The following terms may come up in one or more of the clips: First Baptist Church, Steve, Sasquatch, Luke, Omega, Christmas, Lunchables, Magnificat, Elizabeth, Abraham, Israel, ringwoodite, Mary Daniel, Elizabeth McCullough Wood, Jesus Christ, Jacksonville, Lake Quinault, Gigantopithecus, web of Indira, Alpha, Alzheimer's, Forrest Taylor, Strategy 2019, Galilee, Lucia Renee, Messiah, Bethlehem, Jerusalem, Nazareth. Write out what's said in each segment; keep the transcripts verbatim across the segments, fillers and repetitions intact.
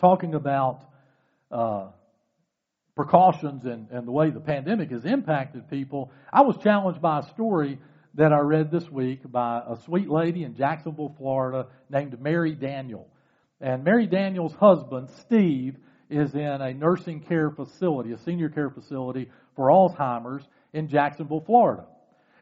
talking about uh, precautions and, and the way the pandemic has impacted people, I was challenged by a story that I read this week by a sweet lady in Jacksonville, Florida, named Mary Daniel. And Mary Daniel's husband, Steve, is in a nursing care facility, a senior care facility for Alzheimer's in Jacksonville, Florida.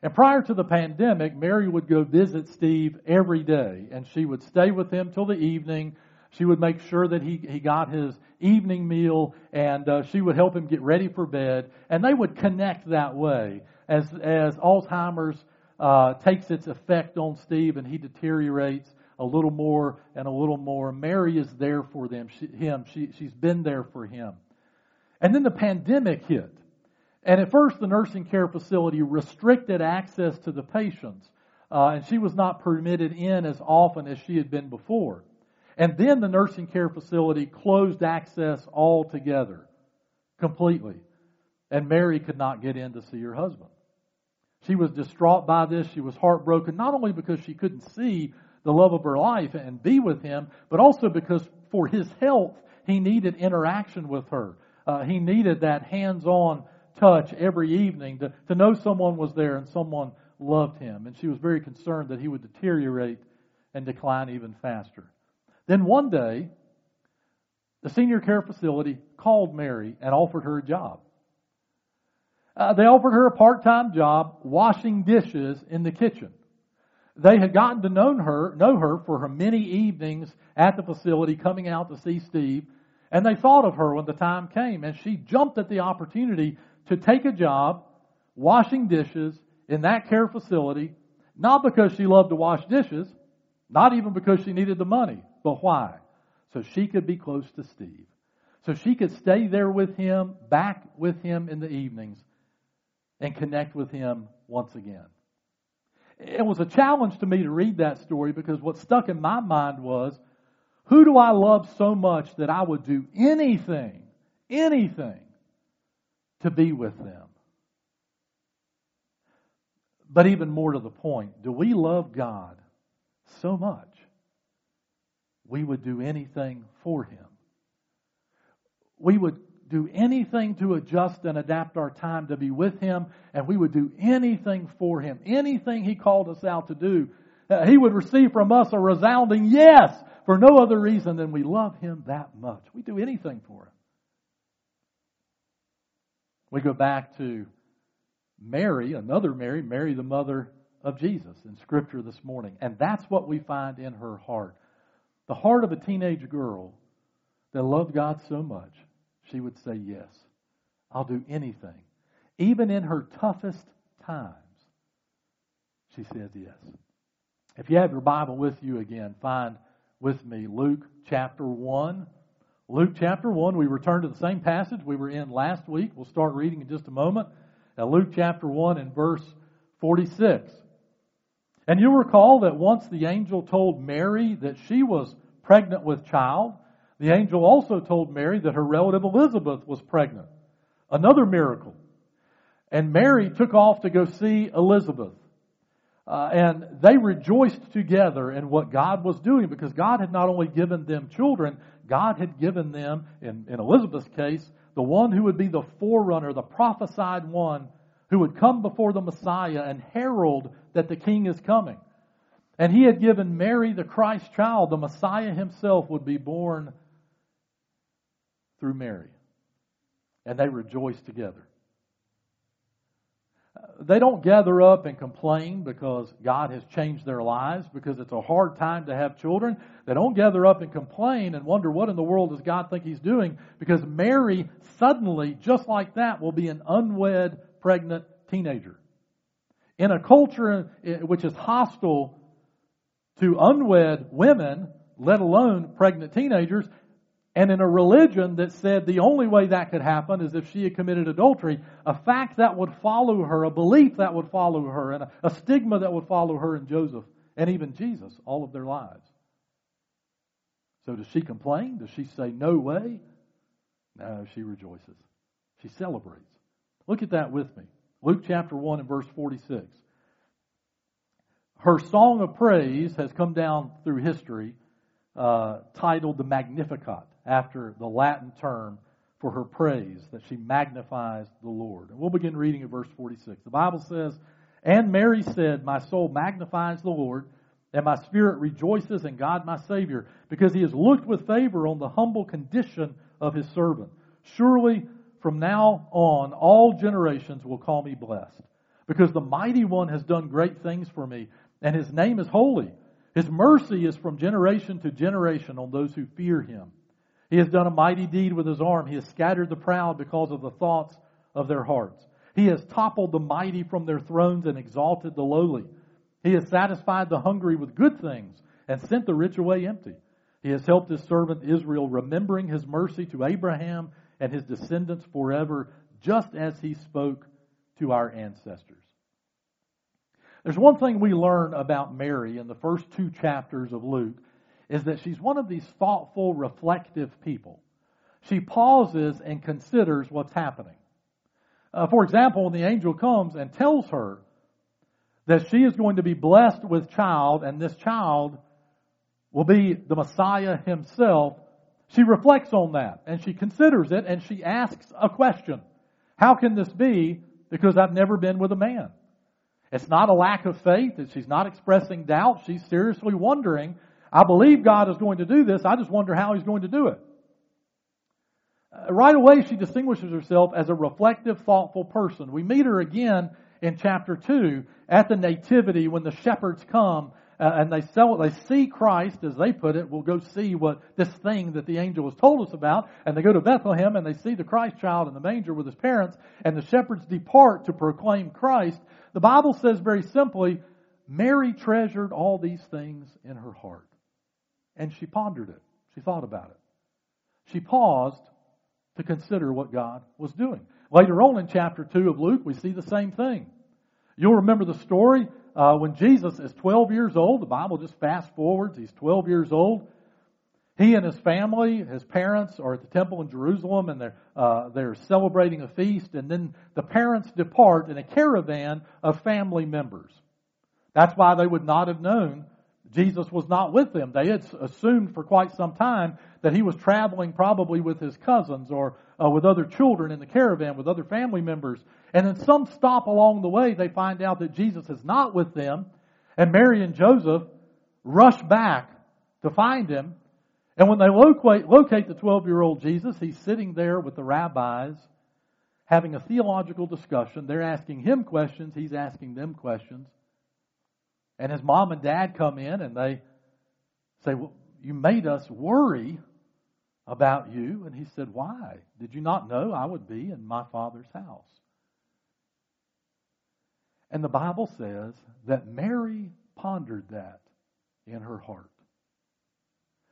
And prior to the pandemic, Mary would go visit Steve every day, and she would stay with him till the evening. She would make sure that he, he got his evening meal, and uh, she would help him get ready for bed. And they would connect that way as, as Alzheimer's uh, takes its effect on Steve and he deteriorates a little more and a little more. Mary is there for them. She, him. She, she's been there for him. And then the pandemic hit. And at first, the nursing care facility restricted access to the patients, uh, and she was not permitted in as often as she had been before. And then the nursing care facility closed access altogether, completely, and Mary could not get in to see her husband. She was distraught by this. She was heartbroken, not only because she couldn't see the love of her life and be with him, but also because for his health, he needed interaction with her. Uh, he needed that hands-on touch every evening to, to know someone was there and someone loved him. And she was very concerned that he would deteriorate and decline even faster. Then one day, the senior care facility called Mary and offered her a job. Uh, they offered her a part-time job washing dishes in the kitchen. They had gotten to know her, know her for her many evenings at the facility coming out to see Steve, and they thought of her when the time came, and she jumped at the opportunity to take a job washing dishes in that care facility, not because she loved to wash dishes, not even because she needed the money, but why? So she could be close to Steve. So she could stay there with him, back with him in the evenings, and connect with him once again. It was a challenge to me to read that story because what stuck in my mind was, who do I love so much that I would do anything, anything, to be with them? But even more to the point, do we love God so much we would do anything for Him? We would do anything to adjust and adapt our time to be with Him, and we would do anything for Him, anything He called us out to do. He would receive from us a resounding yes for no other reason than we love Him that much. We do anything for Him. We go back to Mary, another Mary, Mary the mother of Jesus in Scripture this morning. And that's what we find in her heart. The heart of a teenage girl that loved God so much, she would say, yes, I'll do anything. Even in her toughest times, she says yes. If you have your Bible with you again, find with me Luke chapter one. Luke chapter one, we return to the same passage we were in last week. We'll start reading in just a moment. Now, Luke chapter one and verse forty-six. And you'll recall that once the angel told Mary that she was pregnant with child, the angel also told Mary that her relative Elizabeth was pregnant. Another miracle. And Mary took off to go see Elizabeth. Uh, and they rejoiced together in what God was doing because God had not only given them children, God had given them, in, in Elizabeth's case, the one who would be the forerunner, the prophesied one, who would come before the Messiah and herald that the King is coming. And He had given Mary the Christ child, the Messiah Himself would be born through Mary. And they rejoiced together. They don't gather up and complain because God has changed their lives, because it's a hard time to have children. They don't gather up and complain and wonder what in the world does God think He's doing, because Mary suddenly, just like that, will be an unwed, pregnant teenager. In a culture which is hostile to unwed women, let alone pregnant teenagers, and in a religion that said the only way that could happen is if she had committed adultery, a fact that would follow her, a belief that would follow her, and a stigma that would follow her and Joseph and even Jesus all of their lives. So does she complain? Does she say, no way? No, she rejoices. She celebrates. Look at that with me. Luke chapter one and verse forty-six. Her song of praise has come down through history uh, titled the Magnificat, after the Latin term for her praise, that she magnifies the Lord. And we'll begin reading at verse forty-six. The Bible says, "And Mary said, My soul magnifies the Lord, and my spirit rejoices in God my Savior, because he has looked with favor on the humble condition of his servant. Surely from now on all generations will call me blessed, because the Mighty One has done great things for me, and his name is holy. His mercy is from generation to generation on those who fear him. He has done a mighty deed with his arm. He has scattered the proud because of the thoughts of their hearts. He has toppled the mighty from their thrones and exalted the lowly. He has satisfied the hungry with good things and sent the rich away empty. He has helped his servant Israel, remembering his mercy to Abraham and his descendants forever, just as he spoke to our ancestors." There's one thing we learn about Mary in the first two chapters of Luke, is that she's one of these thoughtful, reflective people. She pauses and considers what's happening. Uh, for example, when the angel comes and tells her that she is going to be blessed with child, and this child will be the Messiah himself, she reflects on that, and she considers it, and she asks a question. How can this be? Because I've never been with a man. It's not a lack of faith. She's not expressing doubt. She's seriously wondering, I believe God is going to do this. I just wonder how he's going to do it. Right away, she distinguishes herself as a reflective, thoughtful person. We meet her again in chapter two at the Nativity when the shepherds come and they sell, they see Christ, as they put it. We'll go see what this thing that the angel has told us about. And they go to Bethlehem and they see the Christ child in the manger with his parents, and the shepherds depart to proclaim Christ. The Bible says very simply, Mary treasured all these things in her heart. And she pondered it. She thought about it. She paused to consider what God was doing. Later on in chapter two of Luke, we see the same thing. You'll remember the story uh, when Jesus is twelve years old. The Bible just fast forwards. He's twelve years old. He and his family, his parents, are at the temple in Jerusalem, and they're, uh, they're celebrating a feast. And then the parents depart in a caravan of family members. That's why they would not have known Jesus was not with them. They had assumed for quite some time that he was traveling probably with his cousins or uh, with other children in the caravan, with other family members. And in some stop along the way, they find out that Jesus is not with them. And Mary and Joseph rush back to find him. And when they locate, locate the twelve-year-old Jesus, he's sitting there with the rabbis having a theological discussion. They're asking him questions. He's asking them questions. And his mom and dad come in and they say, well, you made us worry about you. And he said, why? Did you not know I would be in my Father's house? And the Bible says that Mary pondered that in her heart.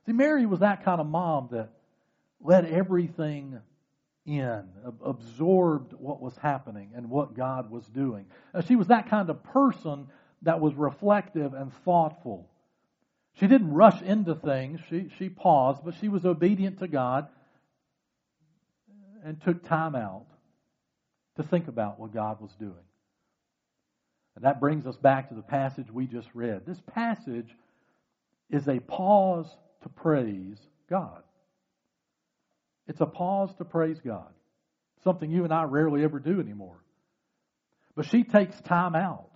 See, Mary was that kind of mom that let everything in, absorbed what was happening and what God was doing. She was that kind of person that was reflective and thoughtful. She didn't rush into things. She, she paused, but she was obedient to God and took time out to think about what God was doing. And that brings us back to the passage we just read. This passage is a pause to praise God. It's a pause to praise God, something you and I rarely ever do anymore. But she takes time out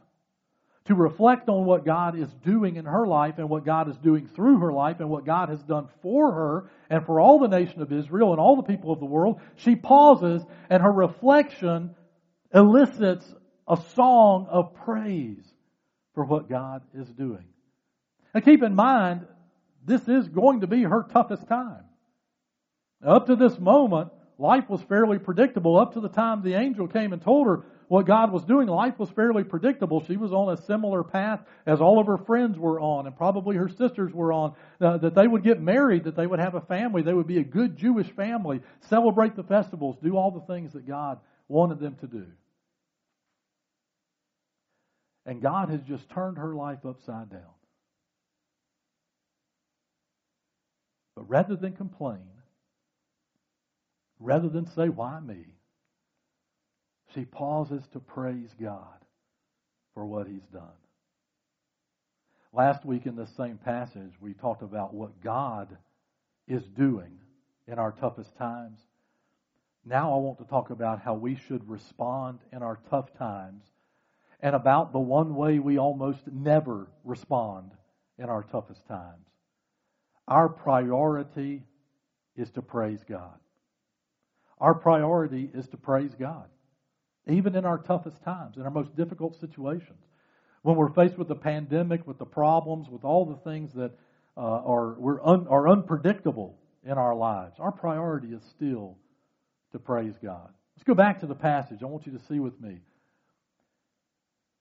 to reflect on what God is doing in her life and what God is doing through her life and what God has done for her and for all the nation of Israel and all the people of the world. She pauses, and her reflection elicits a song of praise for what God is doing. Now keep in mind, this is going to be her toughest time. Now, up to this moment, life was fairly predictable. Up to the time the angel came and told her what God was doing, life was fairly predictable. She was on a similar path as all of her friends were on, and probably her sisters were on, uh, that they would get married, that they would have a family, they would be a good Jewish family, celebrate the festivals, do all the things that God wanted them to do. And God has just turned her life upside down. But rather than complain, rather than say, why me? She pauses to praise God for what he's done. Last week in this same passage, we talked about what God is doing in our toughest times. Now I want to talk about how we should respond in our tough times and about the one way we almost never respond in our toughest times. Our priority is to praise God. Our priority is to praise God, even in our toughest times, in our most difficult situations. When we're faced with the pandemic, with the problems, with all the things that uh, are, we're un, are unpredictable in our lives, our priority is still to praise God. Let's go back to the passage. I want you to see with me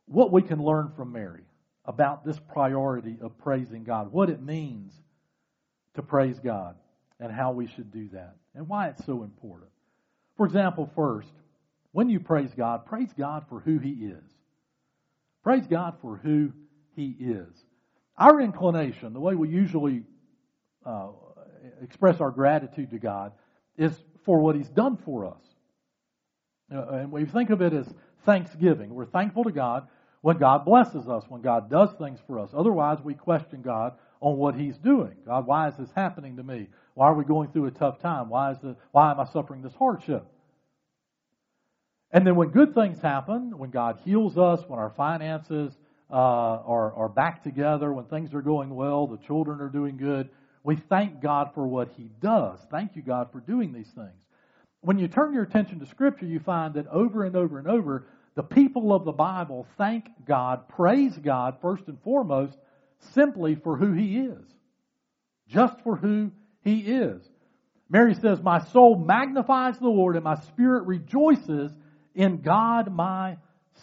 what we can learn from Mary about this priority of praising God, what it means to praise God, and how we should do that, and why it's so important. For example, first, when you praise God, praise God for who He is. Praise God for who He is. Our inclination, the way we usually uh, express our gratitude to God, is for what He's done for us. Uh, and we think of it as thanksgiving. We're thankful to God when God blesses us, when God does things for us. Otherwise, we question God on what He's doing. God, why is this happening to me? Why are we going through a tough time? Why is the, why am I suffering this hardship? And then when good things happen, when God heals us, when our finances uh, are, are back together, when things are going well, the children are doing good, we thank God for what He does. Thank you, God, for doing these things. When you turn your attention to Scripture, you find that over and over and over, the people of the Bible thank God, praise God, first and foremost, simply for who He is. Just for who He is. Mary says, "My soul magnifies the Lord, and my spirit rejoices in God my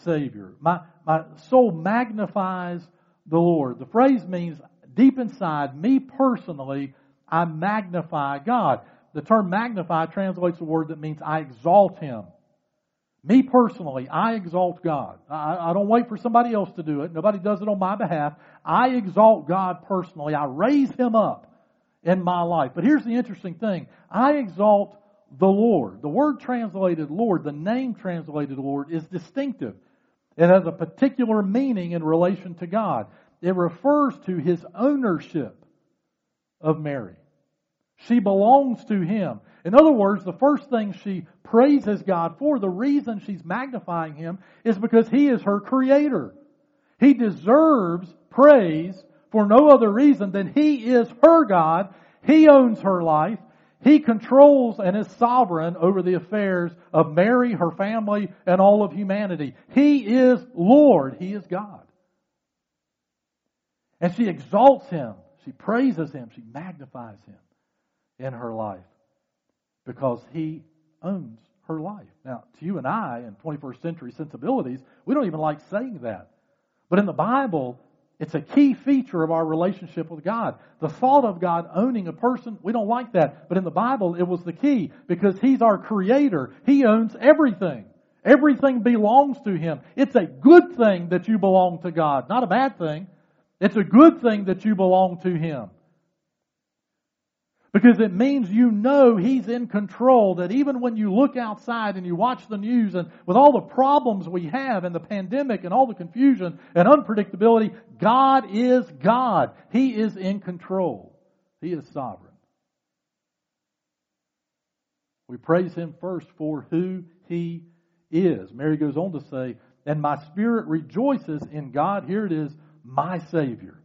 Savior." My, my soul magnifies the Lord. The phrase means, deep inside, me personally, I magnify God. The term magnify translates a word that means I exalt Him. Me personally, I exalt God. I, I don't wait for somebody else to do it. Nobody does it on my behalf. I exalt God personally. I raise Him up in my life. But here's the interesting thing. I exalt the Lord. The word translated Lord, the name translated Lord, is distinctive. It has a particular meaning in relation to God. It refers to His ownership of Mary. She belongs to Him. In other words, the first thing she praises God for, the reason she's magnifying Him, is because He is her Creator. He deserves praise for no other reason than He is her God. He owns her life. He controls and is sovereign over the affairs of Mary, her family, and all of humanity. He is Lord. He is God. And she exalts Him. She praises Him. She magnifies Him in her life because He owns her life. Now, to you and I, in twenty-first century sensibilities, we don't even like saying that. But in the Bible, it's a key feature of our relationship with God. The thought of God owning a person, we don't like that. But in the Bible, it was the key because He's our Creator. He owns everything. Everything belongs to Him. It's a good thing that you belong to God, not a bad thing. It's a good thing that you belong to Him. Because it means you know He's in control, that even when you look outside and you watch the news and with all the problems we have and the pandemic and all the confusion and unpredictability, God is God. He is in control. He is sovereign. We praise Him first for who He is. Mary goes on to say, "And my spirit rejoices in God," here it is, "my Savior."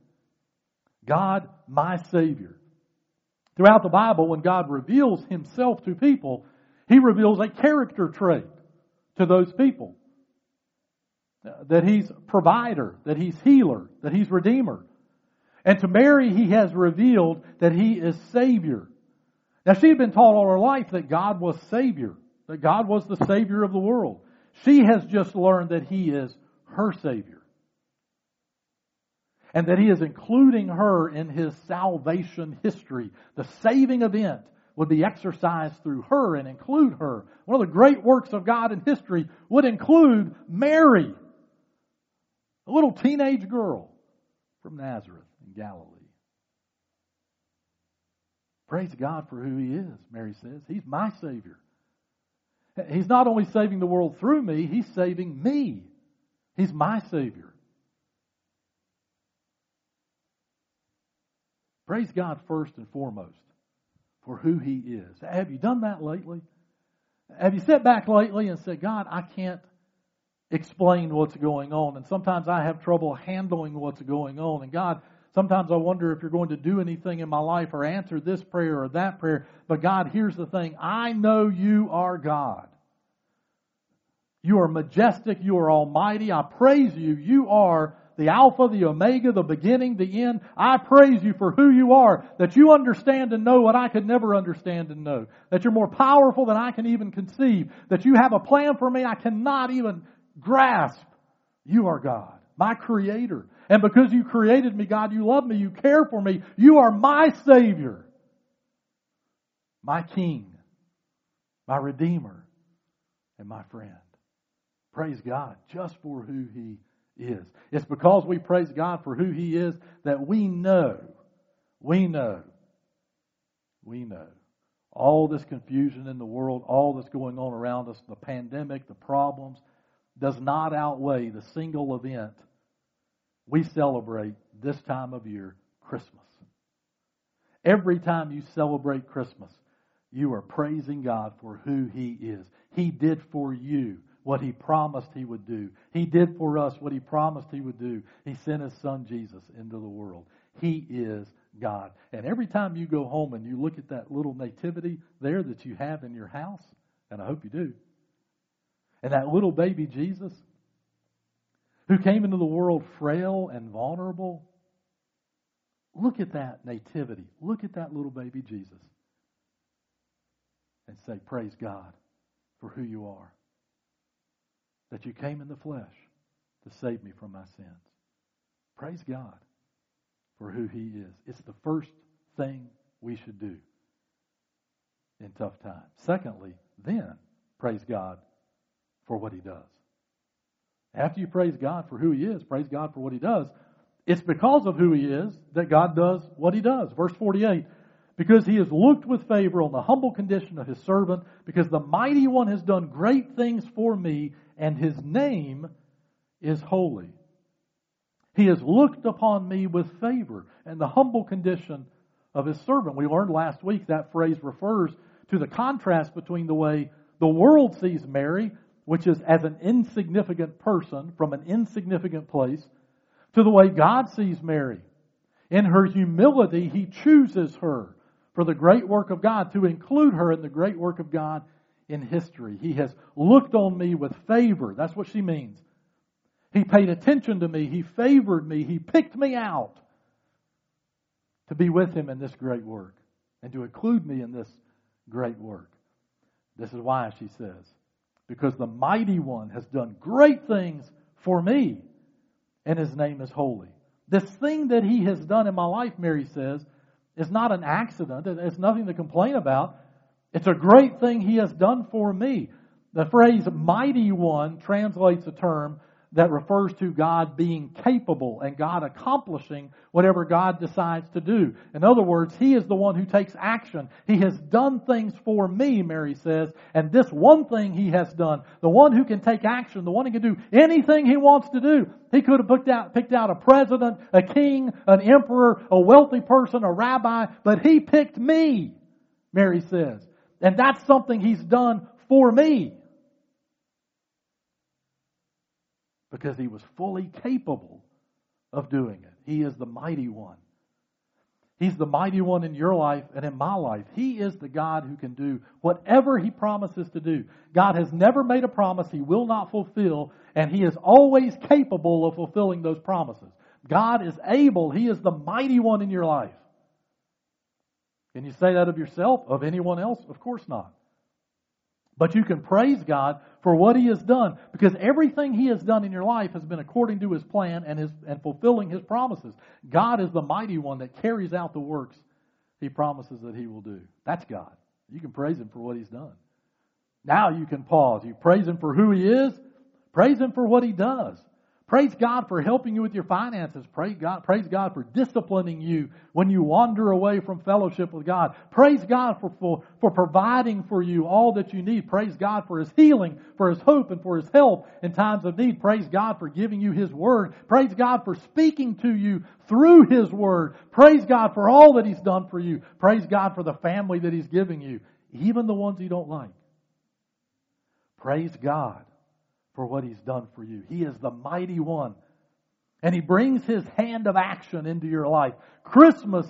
God, my Savior. Throughout the Bible, when God reveals Himself to people, He reveals a character trait to those people. That He's provider, that He's healer, that He's redeemer. And to Mary, He has revealed that He is Savior. Now, she had been taught all her life that God was Savior, that God was the Savior of the world. She has just learned that He is her Savior. And that He is including her in His salvation history. The saving event would be exercised through her and include her. One of the great works of God in history would include Mary, a little teenage girl from Nazareth in Galilee. Praise God for who He is, Mary says. He's my Savior. He's not only saving the world through me, He's saving me. He's my Savior. Praise God first and foremost for who He is. Have you done that lately? Have you sat back lately and said, God, I can't explain what's going on, and sometimes I have trouble handling what's going on, and God, sometimes I wonder if you're going to do anything in my life or answer this prayer or that prayer, but God, here's the thing, I know You are God. You are majestic, You are almighty, I praise You, You are the Alpha, the Omega, the beginning, the end. I praise You for who You are, that You understand and know what I could never understand and know, that You're more powerful than I can even conceive, that You have a plan for me I cannot even grasp. You are God, my Creator. And because You created me, God, You love me, You care for me. You are my Savior, my King, my Redeemer, and my friend. Praise God just for who He is. It's because we praise God for who He is that we know, we know, we know all this confusion in the world, all that's going on around us, the pandemic, the problems, does not outweigh the single event we celebrate this time of year, Christmas. Every time you celebrate Christmas, you are praising God for who He is. He did for you what He promised He would do. He did for us what He promised He would do. He sent His Son Jesus into the world. He is God. And every time you go home and you look at that little nativity there that you have in your house, and I hope you do, and that little baby Jesus, who came into the world frail and vulnerable, look at that nativity. Look at that little baby Jesus and say, praise God for who You are, that You came in the flesh to save me from my sins. Praise God for who He is. It's the first thing we should do in tough times. Secondly, then, praise God for what He does. After you praise God for who He is, praise God for what He does, it's because of who He is that God does what He does. Verse forty-eight, because He has looked with favor on the humble condition of His servant, because the Mighty One has done great things for me, and His name is holy. He has looked upon me with favor and the humble condition of His servant. We learned last week that phrase refers to the contrast between the way the world sees Mary, which is as an insignificant person from an insignificant place, to the way God sees Mary. In her humility, He chooses her for the great work of God, to include her in the great work of God in history. He has looked on me with favor. That's what she means. He paid attention to me. He favored me. He picked me out to be with Him in this great work and to include me in this great work. This is why she says, because the Mighty One has done great things for me, and His name is holy. This thing that He has done in my life, Mary says, is not an accident. It's nothing to complain about. It's a great thing He has done for me. The phrase Mighty One translates a term that refers to God being capable and God accomplishing whatever God decides to do. In other words, He is the one who takes action. He has done things for me, Mary says, and this one thing He has done, the one who can take action, the one who can do anything He wants to do. He could have picked out, picked out a president, a king, an emperor, a wealthy person, a rabbi, but He picked me, Mary says. And that's something He's done for me, because He was fully capable of doing it. He is the Mighty One. He's the Mighty One in your life and in my life. He is the God who can do whatever He promises to do. God has never made a promise He will not fulfill, and He is always capable of fulfilling those promises. God is able. He is the Mighty One in your life. Can you say that of yourself, of anyone else? Of course not. But you can praise God for what He has done, because everything He has done in your life has been according to His plan and his and fulfilling His promises. God is the Mighty One that carries out the works He promises that He will do. That's God. You can praise Him for what He's done. Now you can pause. You praise Him for who He is. Praise Him for what He does. Praise God for helping you with your finances. Praise God, praise God for disciplining you when you wander away from fellowship with God. Praise God for, for, for providing for you all that you need. Praise God for His healing, for His hope, and for His help in times of need. Praise God for giving you His Word. Praise God for speaking to you through His Word. Praise God for all that He's done for you. Praise God for the family that He's giving you, even the ones you don't like. Praise God for what He's done for you. He is the mighty one. And He brings His hand of action into your life. Christmas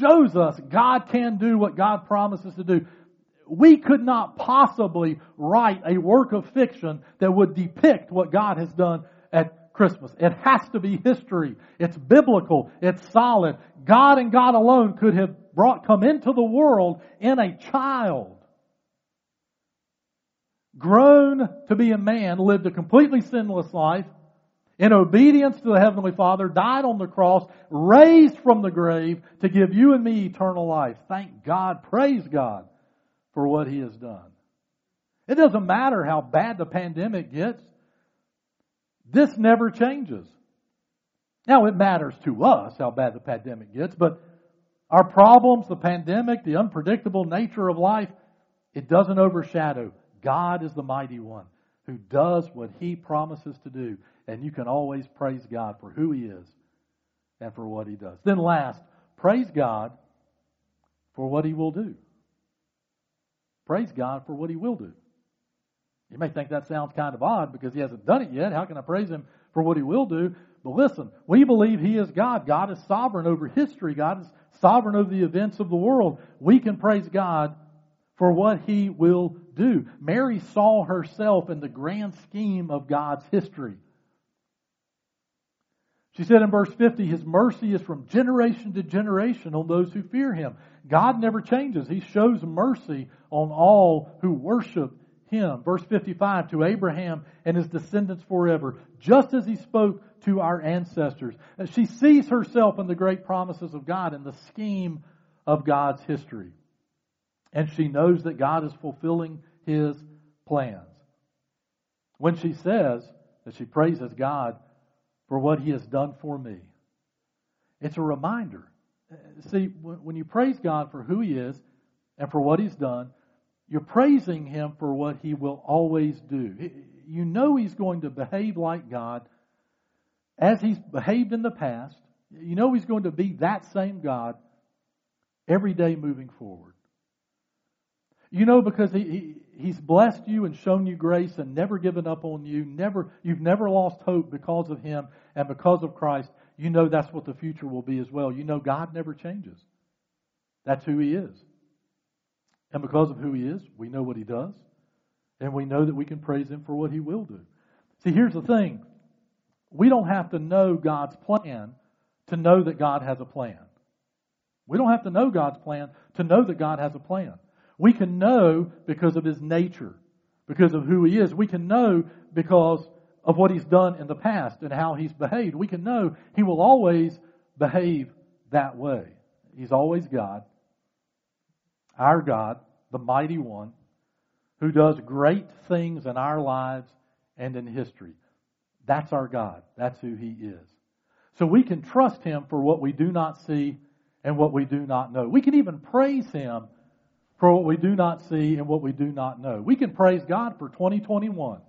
shows us God can do what God promises to do. We could not possibly write a work of fiction that would depict what God has done at Christmas. It has to be history. It's biblical. It's solid. God and God alone could have brought come into the world in a child. Grown to be a man, lived a completely sinless life, in obedience to the Heavenly Father, died on the cross, raised from the grave to give you and me eternal life. Thank God, praise God for what He has done. It doesn't matter how bad the pandemic gets. This never changes. Now, it matters to us how bad the pandemic gets, but our problems, the pandemic, the unpredictable nature of life, it doesn't overshadow. God is the mighty one who does what He promises to do. And you can always praise God for who He is and for what He does. Then last, praise God for what He will do. Praise God for what He will do. You may think that sounds kind of odd because He hasn't done it yet. How can I praise Him for what He will do? But listen, we believe He is God. God is sovereign over history. God is sovereign over the events of the world. We can praise God for what He will do. Mary saw herself in the grand scheme of God's history. She said in verse fifty, His mercy is from generation to generation on those who fear Him. God never changes. He shows mercy on all who worship Him. Verse fifty-five, to Abraham and his descendants forever, just as He spoke to our ancestors. She sees herself in the great promises of God and the scheme of God's history. And she knows that God is fulfilling His plans. When she says that she praises God for what He has done for me, it's a reminder. See, when you praise God for who He is and for what He's done, you're praising Him for what He will always do. You know He's going to behave like God as He's behaved in the past. You know He's going to be that same God every day moving forward. You know, because he, he He's blessed you and shown you grace and never given up on you. Never You've never lost hope because of Him and because of Christ. You know that's what the future will be as well. You know God never changes. That's who He is. And because of who He is, we know what He does. And we know that we can praise Him for what He will do. See, here's the thing. We don't have to know God's plan to know that God has a plan. We don't have to know God's plan to know that God has a plan. We can know because of His nature, because of who He is. We can know because of what He's done in the past and how He's behaved. We can know He will always behave that way. He's always God, our God, the mighty one, who does great things in our lives and in history. That's our God. That's who He is. So we can trust Him for what we do not see and what we do not know. We can even praise Him for what we do not see and what we do not know. We can praise God for twenty twenty-one.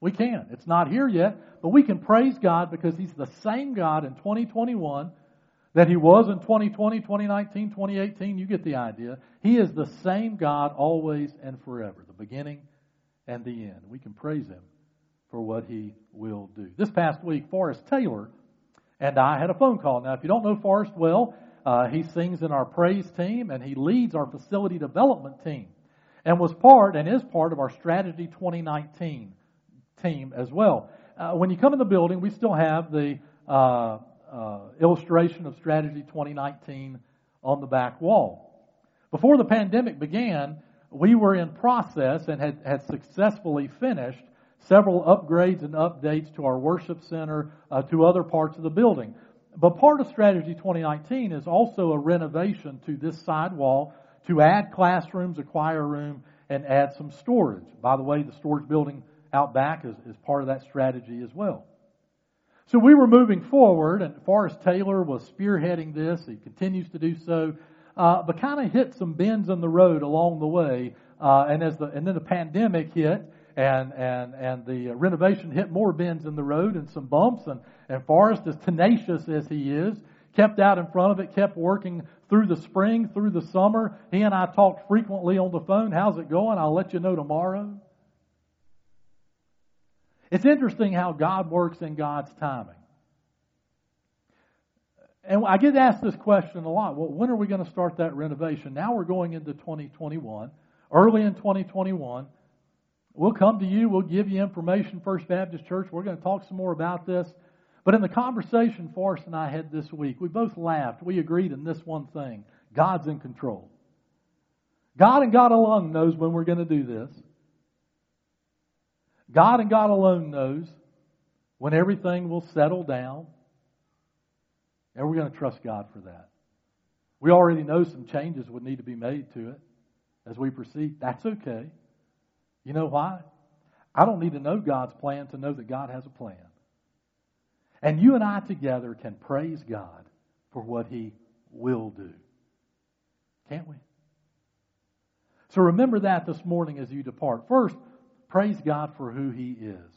We can. It's not here yet, but we can praise God because He's the same God in twenty twenty-one that He was in twenty twenty, twenty nineteen, twenty eighteen. You get the idea. He is the same God always and forever, the beginning and the end. We can praise Him for what He will do. This past week, Forrest Taylor and I had a phone call. Now, if you don't know Forrest well, Uh, he sings in our praise team, and he leads our facility development team and was part and is part of our Strategy twenty nineteen team as well. Uh, when you come in the building, we still have the uh, uh, illustration of Strategy twenty nineteen on the back wall. Before the pandemic began, we were in process and had, had successfully finished several upgrades and updates to our worship center, uh, to other parts of the building. But part of Strategy twenty nineteen is also a renovation to this side wall to add classrooms, a choir room, and add some storage. By the way, the storage building out back is, is part of that strategy as well. So we were moving forward, and Forrest Taylor was spearheading this. He continues to do so, uh, but kind of hit some bends in the road along the way. Uh, and as the and then the pandemic hit, and and and the renovation hit more bends in the road and some bumps. And and Forrest, as tenacious as he is, kept out in front of it, kept working through the spring, through the summer. He and I talked frequently on the phone. How's it going? I'll let you know tomorrow. It's interesting how God works in God's timing. And I get asked this question a lot. Well, when are we going to start that renovation? Now we're going into twenty twenty-one. Early in twenty twenty-one, we'll come to you. We'll give you information, First Baptist Church. We're going to talk some more about this. But in the conversation Forrest and I had this week, we both laughed. We agreed on this one thing. God's in control. God and God alone knows when we're going to do this. God and God alone knows when everything will settle down. And we're going to trust God for that. We already know some changes would need to be made to it as we proceed. That's okay. You know why? I don't need to know God's plan to know that God has a plan. And you and I together can praise God for what He will do. Can't we? So remember that this morning as you depart. First, praise God for who He is.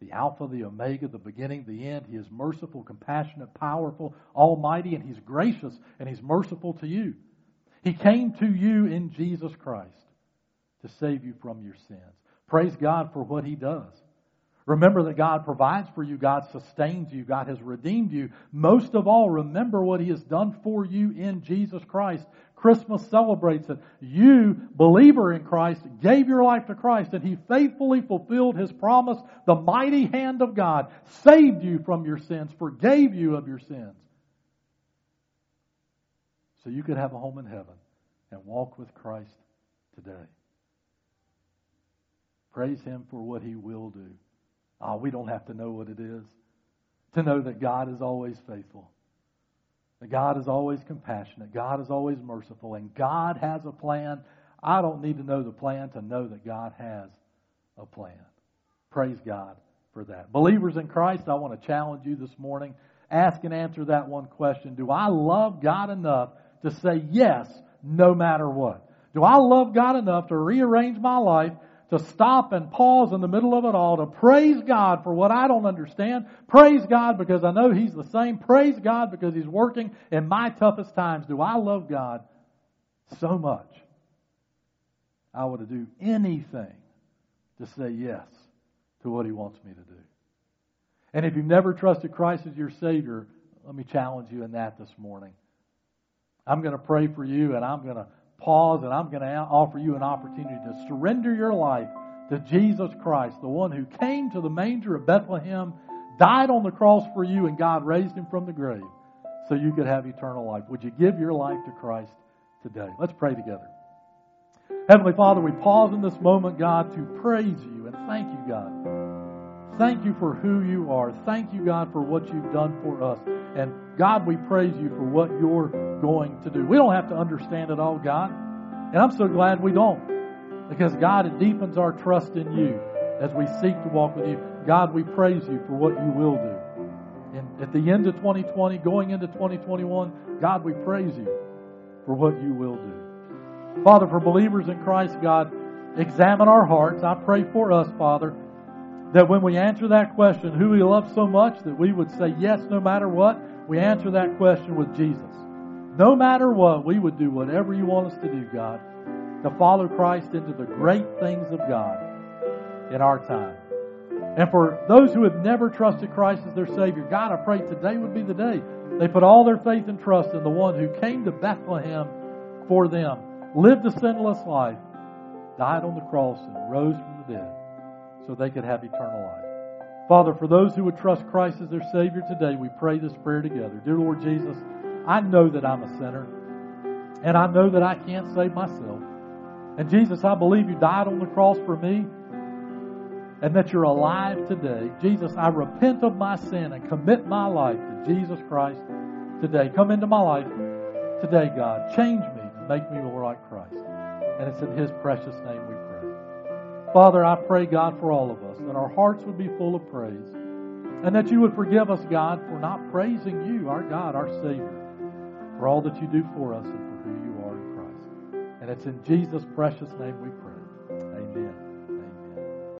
The Alpha, the Omega, the beginning, the end. He is merciful, compassionate, powerful, almighty, and He's gracious, and He's merciful to you. He came to you in Jesus Christ to save you from your sins. Praise God for what He does. Remember that God provides for you. God sustains you. God has redeemed you. Most of all, remember what He has done for you in Jesus Christ. Christmas celebrates it. You, believer in Christ, gave your life to Christ, and He faithfully fulfilled His promise. The mighty hand of God saved you from your sins, forgave you of your sins, so you could have a home in heaven and walk with Christ today. Praise Him for what He will do. Oh, we don't have to know what it is to know that God is always faithful, that God is always compassionate, God is always merciful, and God has a plan. I don't need to know the plan to know that God has a plan. Praise God for that. Believers in Christ, I want to challenge you this morning. Ask and answer that one question. Do I love God enough to say yes no matter what? Do I love God enough to rearrange my life, to stop and pause in the middle of it all, to praise God for what I don't understand, praise God because I know He's the same, praise God because He's working in my toughest times? Do I love God so much I would do anything to say yes to what He wants me to do? And if you've never trusted Christ as your Savior, let me challenge you in that this morning. I'm going to pray for you, and I'm going to pause, and I'm going to offer you an opportunity to surrender your life to Jesus Christ, the one who came to the manger of Bethlehem, died on the cross for you, and God raised Him from the grave so you could have eternal life. Would you give your life to Christ today? Let's pray together. Heavenly Father, we pause in this moment, God, to praise You and thank You, God. Thank You for who You are. Thank You, God, for what You've done for us. And God, we praise You for what You're going to do. We don't have to understand it all, God. And I'm so glad we don't. Because, God, it deepens our trust in You as we seek to walk with You. God, we praise You for what You will do. And at the end of twenty twenty, going into twenty twenty-one, God, we praise You for what You will do. Father, for believers in Christ, God, examine our hearts. I pray for us, Father, that when we answer that question, who we love so much, that we would say yes no matter what, we answer that question with Jesus. No matter what, we would do whatever You want us to do, God, to follow Christ into the great things of God in our time. And for those who have never trusted Christ as their Savior, God, I pray today would be the day they put all their faith and trust in the one who came to Bethlehem for them, lived a sinless life, died on the cross, and rose from the dead, so they could have eternal life. Father, for those who would trust Christ as their Savior today, we pray this prayer together. Dear Lord Jesus, I know that I'm a sinner, and I know that I can't save myself. And Jesus, I believe You died on the cross for me, and that You're alive today. Jesus, I repent of my sin and commit my life to Jesus Christ today. Come into my life today, God. Change me and make me more like Christ. And it's in His precious name we pray. Father, I pray, God, for all of us, that our hearts would be full of praise And that you would forgive us, God, for not praising you, our God, our Savior, for all that you do for us and for who you are in Christ. And it's in Jesus' precious name we pray.